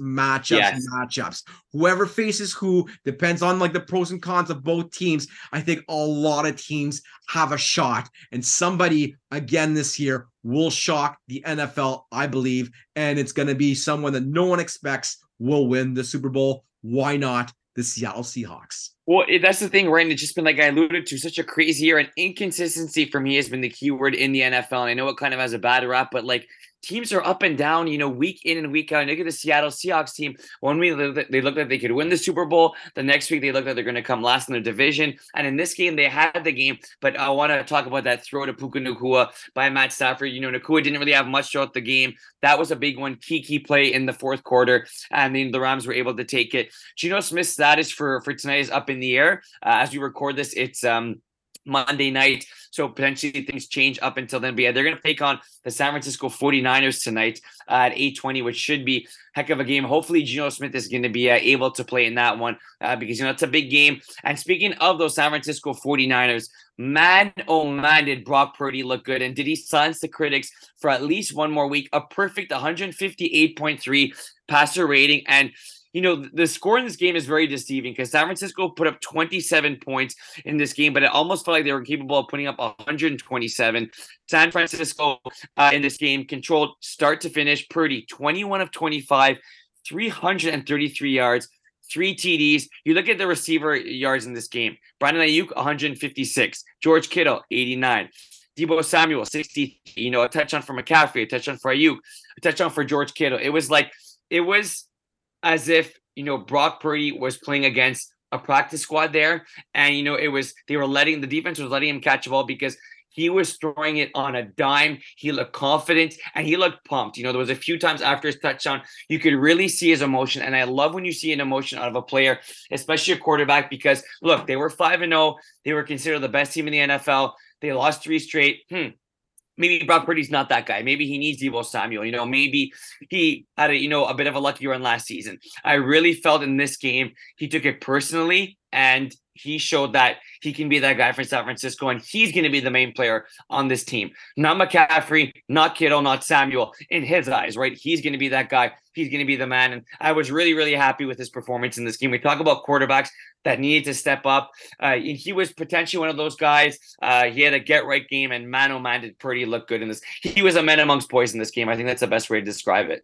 yes. Matchups. Whoever faces who depends on like the pros and cons of both teams. I think a lot of teams have a shot, and somebody again this year will shock the NFL, I believe. And it's going to be someone that no one expects will win the Super Bowl. Why not the Seattle Seahawks? Well, that's the thing, Ryan. It's just been, like I alluded to, such a crazy year, and inconsistency for me has been the key word in the NFL. And I know it kind of has a bad rap, but like teams are up and down, you know, week in and week out. And look at the Seattle Seahawks team. One week they looked like they could win the Super Bowl. The next week they looked like they're going to come last in their division. And in this game, they had the game. But I want to talk about that throw to Puka Nacua by Matt Stafford. You know, Nacua didn't really have much throughout the game. That was a big one, key play in the fourth quarter. And then the Rams were able to take it. Geno Smith's status for tonight is up in the air. As we record this, it's Monday night. So potentially things change up until then. But yeah, they're going to take on the San Francisco 49ers tonight at 8:20, which should be heck of a game. Hopefully Geno Smith is going to be able to play in that one because, you know, it's a big game. And speaking of those San Francisco 49ers, man, oh man, did Brock Purdy look good. And did he silence the critics for at least one more week? A perfect 158.3 passer rating. And you know, the score in this game is very deceiving because San Francisco put up 27 points in this game, but it almost felt like they were capable of putting up 127. San Francisco in this game controlled start to finish. Purdy, 21 of 25, 333 yards, 3 TDs. You look at the receiver yards in this game. Brandon Ayuk, 156. George Kittle, 89. Deebo Samuel, 60. You know, a touchdown for McCaffrey, a touchdown for Ayuk, a touchdown for George Kittle. It was as if, you know, Brock Purdy was playing against a practice squad there. And, you know, the defense was letting him catch the ball because he was throwing it on a dime. He looked confident and he looked pumped. You know, there was a few times after his touchdown, you could really see his emotion. And I love when you see an emotion out of a player, especially a quarterback, because look, they were 5-0. They were considered the best team in the NFL. They lost 3 straight. Maybe Brock Purdy's not that guy. Maybe he needs Deebo Samuel. You know, maybe he had a bit of a lucky run last season. I really felt in this game, he took it personally and he showed that he can be that guy from San Francisco and he's going to be the main player on this team. Not McCaffrey, not Kittle, not Samuel in his eyes, right? He's going to be that guy. He's going to be the man. And I was really, really happy with his performance in this game. We talk about quarterbacks that needed to step up. He was potentially one of those guys. He had a get-right game, and man, oh man, did Purdy look good in this. He was a man amongst boys in this game. I think that's the best way to describe it.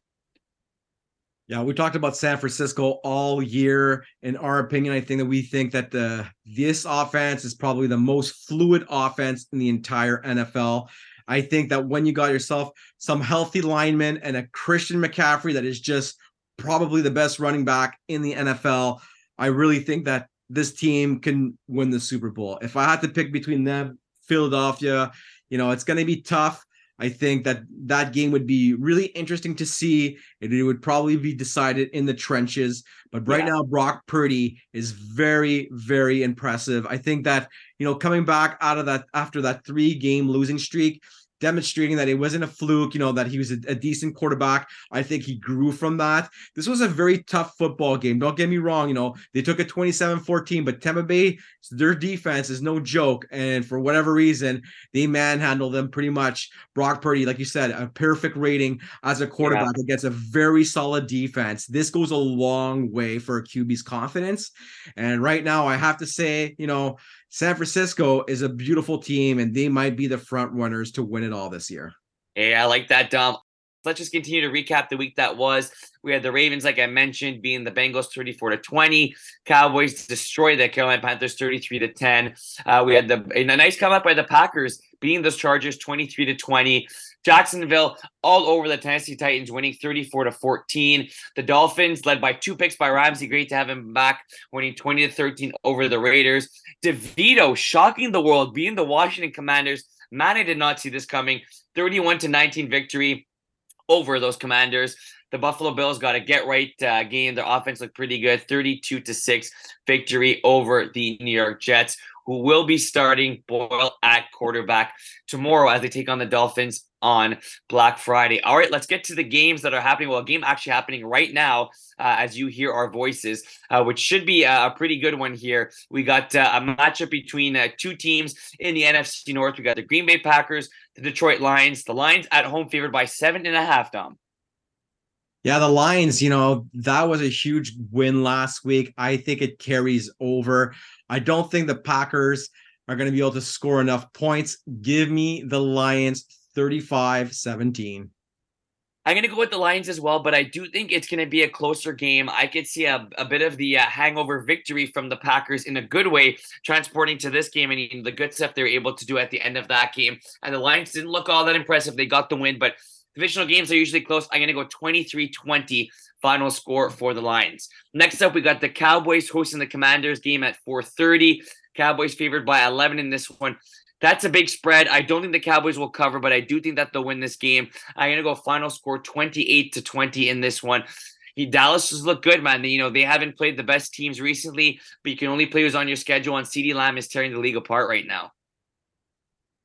Yeah, we talked about San Francisco all year. In our opinion, I think that we think that this offense is probably the most fluid offense in the entire NFL. I think that when you got yourself some healthy linemen and a Christian McCaffrey that is just probably the best running back in the NFL, I really think that this team can win the Super Bowl. If I had to pick between them, Philadelphia, you know, it's going to be tough. I think that game would be really interesting to see. It would probably be decided in the trenches. But right now, Brock Purdy is very, very impressive. I think that, you know, coming back out of that after that 3-game losing streak, demonstrating that it wasn't a fluke, you know, that he was a decent quarterback. I think he grew from that. This was a very tough football game. Don't get me wrong. You know, they took a 27-14, but Tampa Bay, their defense is no joke. And for whatever reason, they manhandled them pretty much. Brock Purdy, like you said, a perfect rating as a quarterback against a very solid defense. This goes a long way for a QB's confidence. And right now, I have to say, you know, San Francisco is a beautiful team, and they might be the front runners to win it all this year. Hey, I like that, Dom. Let's just continue to recap the week that was. We had the Ravens, like I mentioned, being the Bengals 34-20. Cowboys destroyed the Carolina Panthers 33-10. We had a nice comeback by the Packers, beating those Chargers 23-20. Jacksonville all over the Tennessee Titans, winning 34-14. The Dolphins led by 2 picks by Ramsey. Great to have him back, winning 20-13 over the Raiders. DeVito shocking the world, beating the Washington Commanders. Man, I did not see this coming. 31-19 victory over those Commanders. the Buffalo Bills got a get-right game. Their offense looked pretty good. 32-6 victory over the New York Jets, who will be starting Boyle at quarterback tomorrow as they take on the Dolphins on Black Friday. All right, let's get to the games that are happening. Well, a game actually happening right now as you hear our voices, which should be a pretty good one here. We got a matchup between two teams in the NFC North. We got the Green Bay Packers, the Detroit Lions. The Lions at home favored by 7.5, Dom. Yeah, the Lions, you know, that was a huge win last week. I think it carries over. I don't think the Packers are going to be able to score enough points. Give me the Lions 35-17. I'm going to go with the Lions as well, but I do think it's going to be a closer game. I could see a bit of the hangover victory from the Packers in a good way, transporting to this game and the good stuff they were able to do at the end of that game. And the Lions didn't look all that impressive. They got the win, but divisional games are usually close. I'm going to go 23-20 final score for the Lions. Next up, we got the Cowboys hosting the Commanders, game at 4:30. Cowboys favored by 11 in this one. That's a big spread. I don't think the Cowboys will cover, but I do think that they'll win this game. I'm going to go final score 28-20 in this one. Dallas just looked good, man. You know, they haven't played the best teams recently, but you can only play who's on your schedule, and CeeDee Lamb is tearing the league apart right now.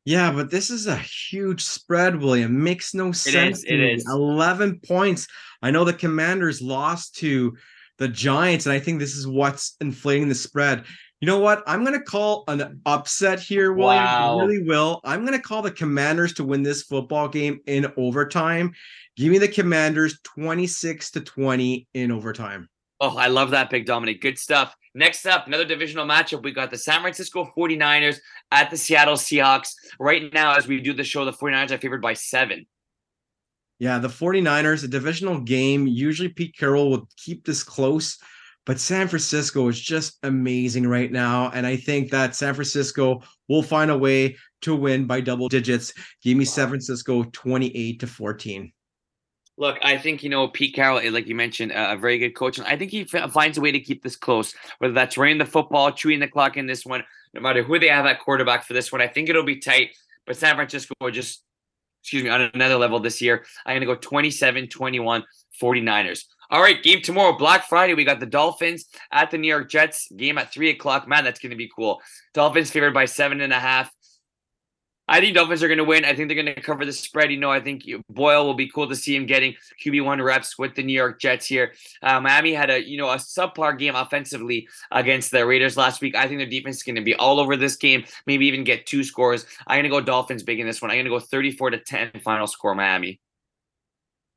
Yeah, but this is a huge spread, William. Makes no sense. It is. 11 points. I know the Commanders lost to the Giants, and I think this is what's inflating the spread. You know what? I'm going to call an upset here, William. Wow. I really will. I'm going to call the Commanders to win this football game in overtime. Give me the Commanders 26-20 in overtime. Oh, I love that pick, Dominic. Good stuff. Next up, another divisional matchup. We got the San Francisco 49ers at the Seattle Seahawks. Right now, as we do the show, the 49ers are favored by 7. Yeah, the 49ers, a divisional game. Usually Pete Carroll will keep this close, but San Francisco is just amazing right now. And I think that San Francisco will find a way to win by double digits. Give me San Francisco 28-14. Look, I think, you know, Pete Carroll, like you mentioned, a very good coach. And I think he finds a way to keep this close, whether that's running the football, chewing the clock in this one, no matter who they have at quarterback for this one. I think it'll be tight, but San Francisco are just, on another level this year. I'm going to go 27-21 49ers. All right, game tomorrow, Black Friday. We got the Dolphins at the New York Jets. Game at 3 o'clock. Man, that's going to be cool. Dolphins favored by 7.5. I think Dolphins are going to win. I think they're going to cover the spread. You know, I think Boyle will be cool to see him getting QB1 reps with the New York Jets here. Miami had a subpar game offensively against the Raiders last week. I think their defense is going to be all over this game, maybe even get 2 scores. I'm going to go Dolphins big in this one. I'm going to go 34-10 final score Miami.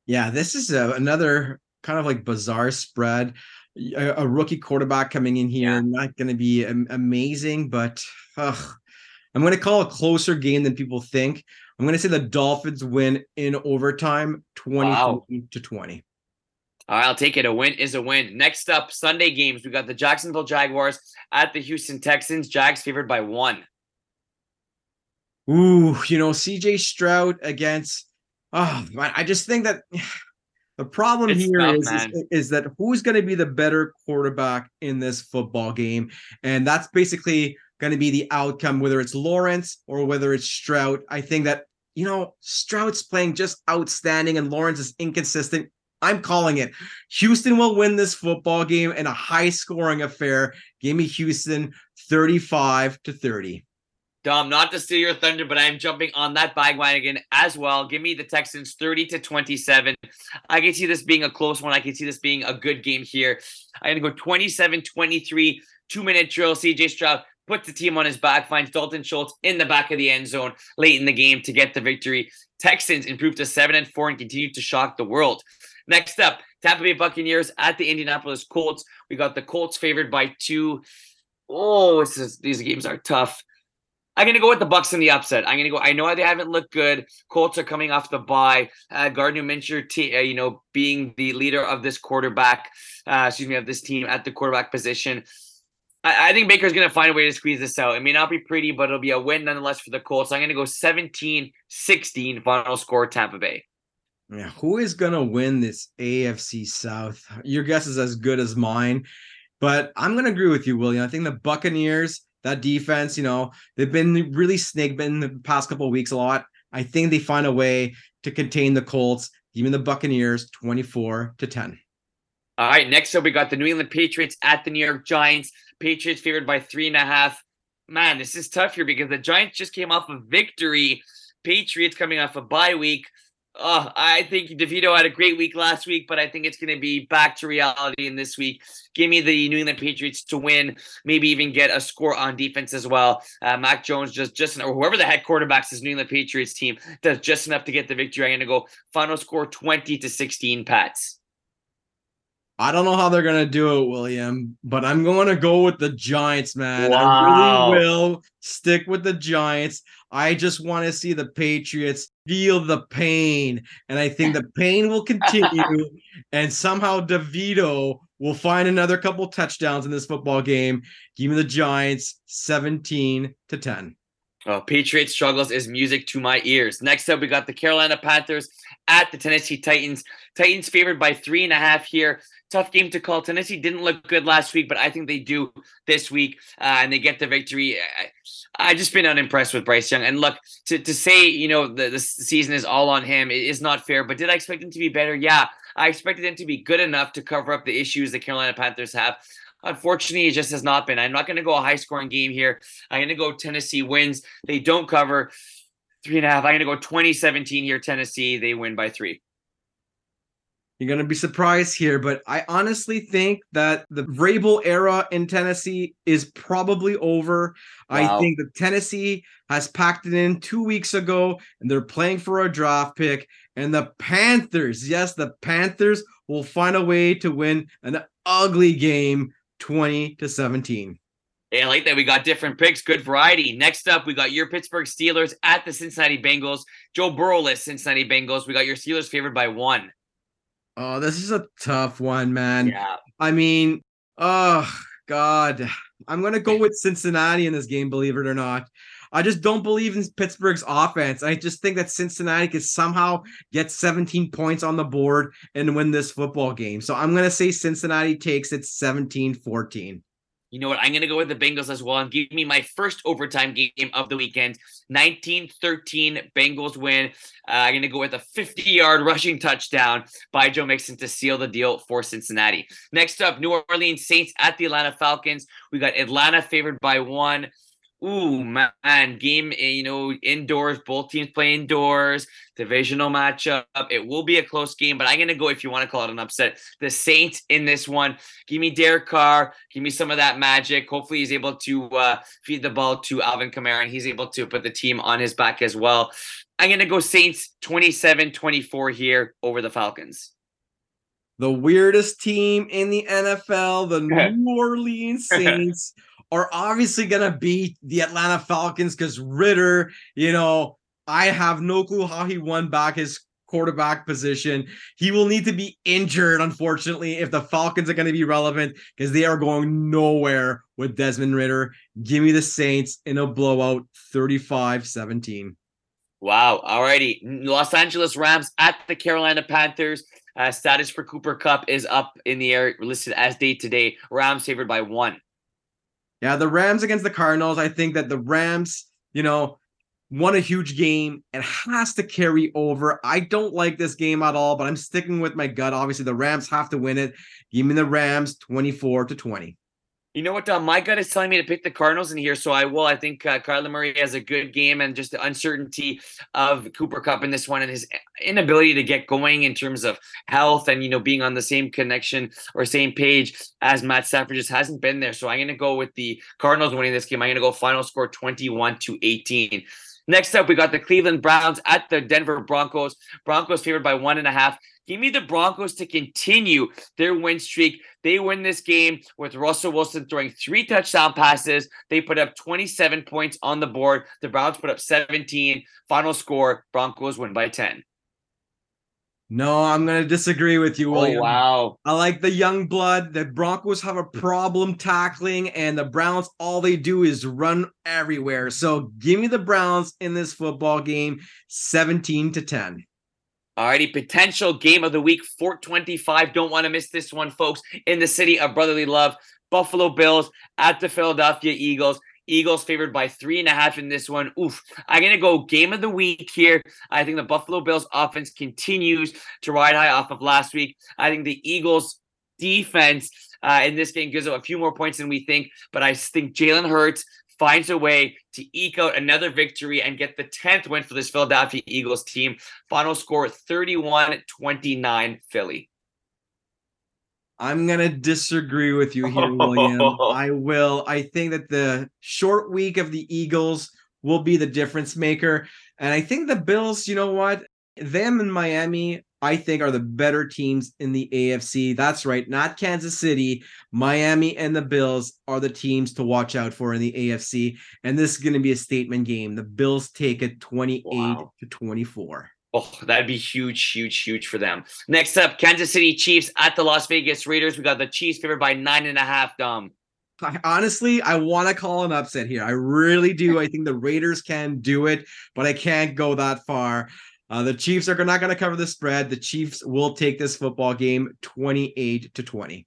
Yeah, this is another kind of like bizarre spread. A rookie quarterback coming in here, not going to be amazing, but I'm going to call a closer game than people think. I'm going to say the Dolphins win in overtime, 20-20. All right, I'll take it. A win is a win. Next up, Sunday games. We got the Jacksonville Jaguars at the Houston Texans. Jags favored by 1. Ooh, you know, CJ Stroud against I just think that the problem is that who's going to be the better quarterback in this football game, and that's basically going to be the outcome, whether it's Lawrence or whether it's Stroud. I think that, you know, Stroud's playing just outstanding and Lawrence is inconsistent. I'm calling it. Houston will win this football game in a high-scoring affair. Give me Houston 35-30. Dom, not to steal your thunder, but I am jumping on that bandwagon as well. Give me the Texans 30-27. I can see this being a close one. I can see this being a good game here. I'm going to go 27-23, 2-minute drill. CJ Stroud puts the team on his back, finds Dalton Schultz in the back of the end zone late in the game to get the victory. Texans improve to 7-4 and continue to shock the world. Next up, Tampa Bay Buccaneers at the Indianapolis Colts. We got the Colts favored by 2. Oh, these games are tough. I'm going to go with the Bucs in the upset. I'm going to go. I know they haven't looked good. Colts are coming off the bye. Gardner Minshew, being the leader of this quarterback, of this team at the quarterback position. I think Baker's going to find a way to squeeze this out. It may not be pretty, but it'll be a win nonetheless for the Colts. I'm going to go 17-16 final score Tampa Bay. Yeah, who is going to win this AFC South? Your guess is as good as mine, but I'm going to agree with you, William. I think the Buccaneers, that defense, you know, they've been really snake bitten the past couple of weeks a lot. I think they find a way to contain the Colts Give me the Buccaneers 24-10. All right, next up we got the New England Patriots at the New York Giants. Patriots favored by 3.5. Man, this is tough here because the Giants just came off a victory. Patriots coming off a bye week. Oh, I think DeVito had a great week last week, but I think it's going to be back to reality in this week. Give me the New England Patriots to win, maybe even get a score on defense as well. Mac Jones just or whoever the head quarterback's this New England Patriots team does just enough to get the victory. I'm going to go final score 20-16 Pats. I don't know how they're going to do it, William, but I'm going to go with the Giants, man. Wow. I really will stick with the Giants. I just want to see the Patriots feel the pain, and I think the pain will continue, and somehow DeVito will find another couple touchdowns in this football game. Give me the Giants 17-10. Oh, Patriots struggles is music to my ears. Next up, we got the Carolina Panthers at the Tennessee Titans. Titans favored by 3.5 here. Tough game to call. Tennessee didn't look good last week, but I think they do this week, and they get the victory. I've just been unimpressed with Bryce Young. And look, to say, you know, the season is all on him is not fair, but did I expect him to be better? Yeah, I expected him to be good enough to cover up the issues the Carolina Panthers have. Unfortunately, it just has not been. I'm not going to go a high-scoring game here. I'm going to go Tennessee wins. They don't cover 3.5. I'm going to go 20-17 here, Tennessee. They win by 3. You're going to be surprised here, but I honestly think that the Vrabel era in Tennessee is probably over. Wow. I think that Tennessee has packed it in 2 weeks ago, and they're playing for a draft pick. And the Panthers, yes, the Panthers will find a way to win an ugly game, 20-17. Yeah, I like that we got different picks. Good variety. Next up, we got your Pittsburgh Steelers at the Cincinnati Bengals. Joe Burrow-less Cincinnati Bengals. We got your Steelers favored by 1. Oh, this is a tough one, man. Yeah. I mean, oh, God. I'm going to go with Cincinnati in this game, believe it or not. I just don't believe in Pittsburgh's offense. I just think that Cincinnati can somehow get 17 points on the board and win this football game. So I'm going to say Cincinnati takes it 17-14. You know what? I'm going to go with the Bengals as well and give me my first overtime game of the weekend. 19-13 Bengals win. I'm going to go with a 50-yard rushing touchdown by Joe Mixon to seal the deal for Cincinnati. Next up, New Orleans Saints at the Atlanta Falcons. We got Atlanta favored by 1. Ooh, man, game, you know, indoors, both teams play indoors, divisional matchup. It will be a close game, but I'm going to go, if you want to call it an upset, the Saints in this one. Give me Derek Carr. Give me some of that magic. Hopefully he's able to feed the ball to Alvin Kamara, and he's able to put the team on his back as well. I'm going to go Saints 27-24 here over the Falcons. The weirdest team in the NFL, the New Orleans Saints, are obviously going to beat the Atlanta Falcons because Ritter, you know, I have no clue how he won back his quarterback position. He will need to be injured, unfortunately, if the Falcons are going to be relevant because they are going nowhere with Desmond Ritter. Give me the Saints in a blowout 35-17. Wow. All righty. Los Angeles Rams at the Carolina Panthers. Status for Cooper Kupp is up in the air, listed as day today. Rams favored by 1. Yeah, the Rams against the Cardinals. I think that the Rams, you know, won a huge game and has to carry over. I don't like this game at all, but I'm sticking with my gut. Obviously, the Rams have to win it. Give me the Rams 24-20. You know what, Dom? My gut is telling me to pick the Cardinals in here, so I will. I think Kyler Murray has a good game, and just the uncertainty of Cooper Kupp in this one and his inability to get going in terms of health and, you know, being on the same connection or same page as Matt Stafford just hasn't been there. So I'm going to go with the Cardinals winning this game. I'm going to go final score 21-18. Next up, we got the Cleveland Browns at the Denver Broncos. Broncos favored by 1.5. Give me the Broncos to continue their win streak. They win this game with Russell Wilson throwing 3 touchdown passes. They put up 27 points on the board. The Browns put up 17. Final score, Broncos win by 10. No, I'm going to disagree with you, William. Oh, wow. I like the young blood. The Broncos have a problem tackling, and the Browns, all they do is run everywhere. So give me the Browns in this football game, 17-10. Alrighty, potential game of the week, 425. Don't want to miss this one, folks. In the city of brotherly love, Buffalo Bills at the Philadelphia Eagles. Eagles favored by 3.5 in this one. I'm going to go game of the week here. I think the Buffalo Bills offense continues to ride high off of last week. I think the Eagles defense in this game gives up a few more points than we think, but I think Jalen Hurts finds a way to eke out another victory and get the 10th win for this Philadelphia Eagles team. Final score, 31-29 Philly. I'm going to disagree with you here, William. I will. I think that the short week of the Eagles will be the difference maker. And I think the Bills, you know what? Them and Miami, I think, are the better teams in the AFC. That's right. Not Kansas City. Miami and the Bills are the teams to watch out for in the AFC. And this is going to be a statement game. The Bills take it 28-24. Oh, that'd be huge, huge, huge for them. Next up, Kansas City Chiefs at the Las Vegas Raiders. We got the Chiefs favored by 9.5, Dom. Honestly, I want to call an upset here. I really do. I think the Raiders can do it, but I can't go that far. The Chiefs are not going to cover the spread. The Chiefs will take this football game 28-20.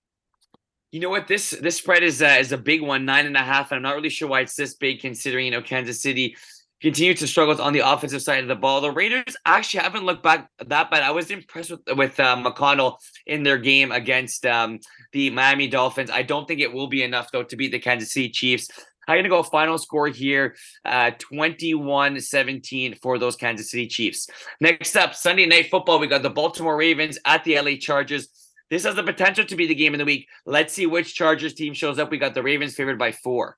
You know what? This spread is a big one, 9.5. And I'm not really sure why it's this big considering, you know, Kansas City continue to struggle on the offensive side of the ball. The Raiders actually haven't looked back that bad. I was impressed with McConnell in their game against the Miami Dolphins. I don't think it will be enough, though, to beat the Kansas City Chiefs. I'm going to go final score here, 21-17 for those Kansas City Chiefs. Next up, Sunday Night Football, we got the Baltimore Ravens at the LA Chargers. This has the potential to be the game of the week. Let's see which Chargers team shows up. We got the Ravens favored by 4.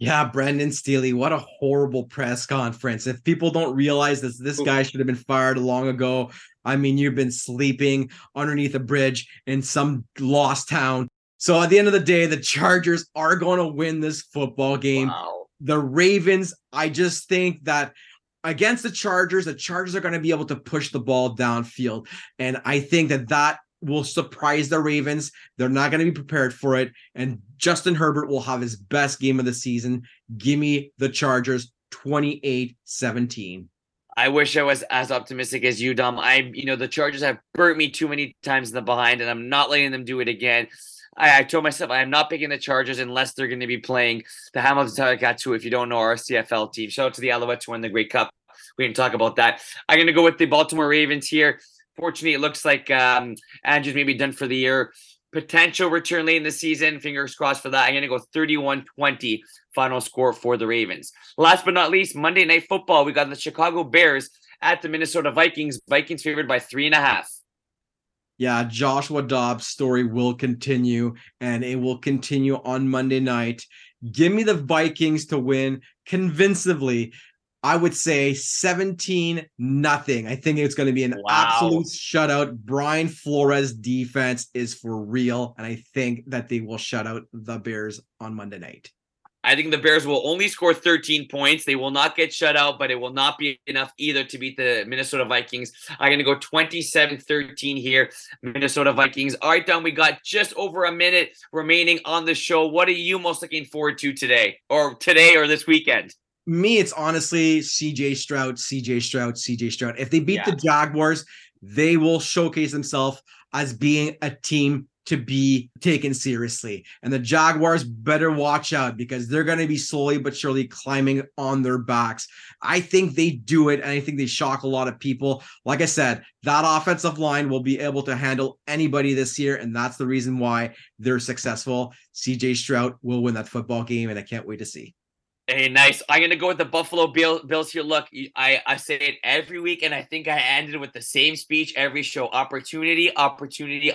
Yeah, Brandon Staley, what a horrible press conference. If people don't realize this, this guy should have been fired long ago. I mean, you've been sleeping underneath a bridge in some lost town. So at the end of the day, the Chargers are going to win this football game. Wow. The Ravens, I just think that against the Chargers are going to be able to push the ball downfield. And I think that will surprise the Ravens. They're not going to be prepared for it. And Justin Herbert will have his best game of the season. Give me the Chargers 28-17. I wish I was as optimistic as you, Dom. The Chargers have burnt me too many times in the behind, and I'm not letting them do it again. I told myself I am not picking the Chargers unless they're going to be playing the Hamilton Tiger-Cats, who, if you don't know, our CFL team. Shout out to the Alouettes who won the Grey Cup. We can talk about that. I'm going to go with the Baltimore Ravens here. Fortunately, it looks like Andrews may be done for the year. Potential return late in the season. Fingers crossed for that. I'm going to go 31-20 final score for the Ravens. Last but not least, Monday Night Football. We got the Chicago Bears at the Minnesota Vikings. Vikings favored by 3.5. Yeah, Joshua Dobbs' story will continue, and it will continue on Monday night. Give me the Vikings to win convincingly. I would say 17-0. I think it's going to be an absolute shutout. Brian Flores' defense is for real, and I think that they will shut out the Bears on Monday night. I think the Bears will only score 13 points. They will not get shut out, but it will not be enough either to beat the Minnesota Vikings. I'm going to go 27-13 here, Minnesota Vikings. All right, Don, we got just over a minute remaining on the show. What are you most looking forward to today or this weekend? Me, it's honestly CJ Stroud. If they beat the Jaguars, they will showcase themselves as being a team to be taken seriously. And the Jaguars better watch out because they're going to be slowly but surely climbing on their backs. I think they do it, and I think they shock a lot of people. Like I said, that offensive line will be able to handle anybody this year, and that's the reason why they're successful. CJ Stroud will win that football game, and I can't wait to see. Hey, nice. I'm going to go with the Buffalo Bills here. Look, I say it every week, and I think I ended with the same speech every show. Opportunity. An opportunity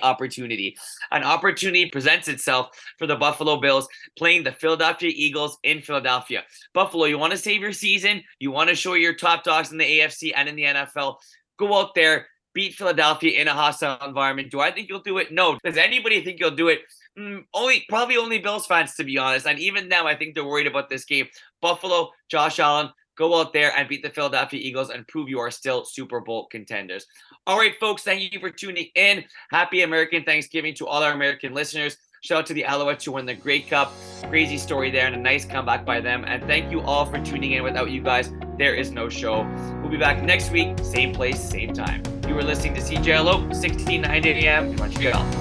presents itself for the Buffalo Bills playing the Philadelphia Eagles in Philadelphia. Buffalo, you want to save your season? You want to show your top dogs in the AFC and in the NFL? Go out there, beat Philadelphia in a hostile environment. Do I think you'll do it? No. Does anybody think you'll do it? Only Bills fans, to be honest. And even them, I think they're worried about this game. Buffalo, Josh Allen, go out there and beat the Philadelphia Eagles and prove you are still Super Bowl contenders. All right, folks, thank you for tuning in. Happy American Thanksgiving to all our American listeners. Shout out to the Alouettes who won the Grey Cup. Crazy story there and a nice comeback by them. And thank you all for tuning in. Without you guys, there is no show. We'll be back next week, same place, same time. You were listening to CJLO, 1690 AM, Montreal.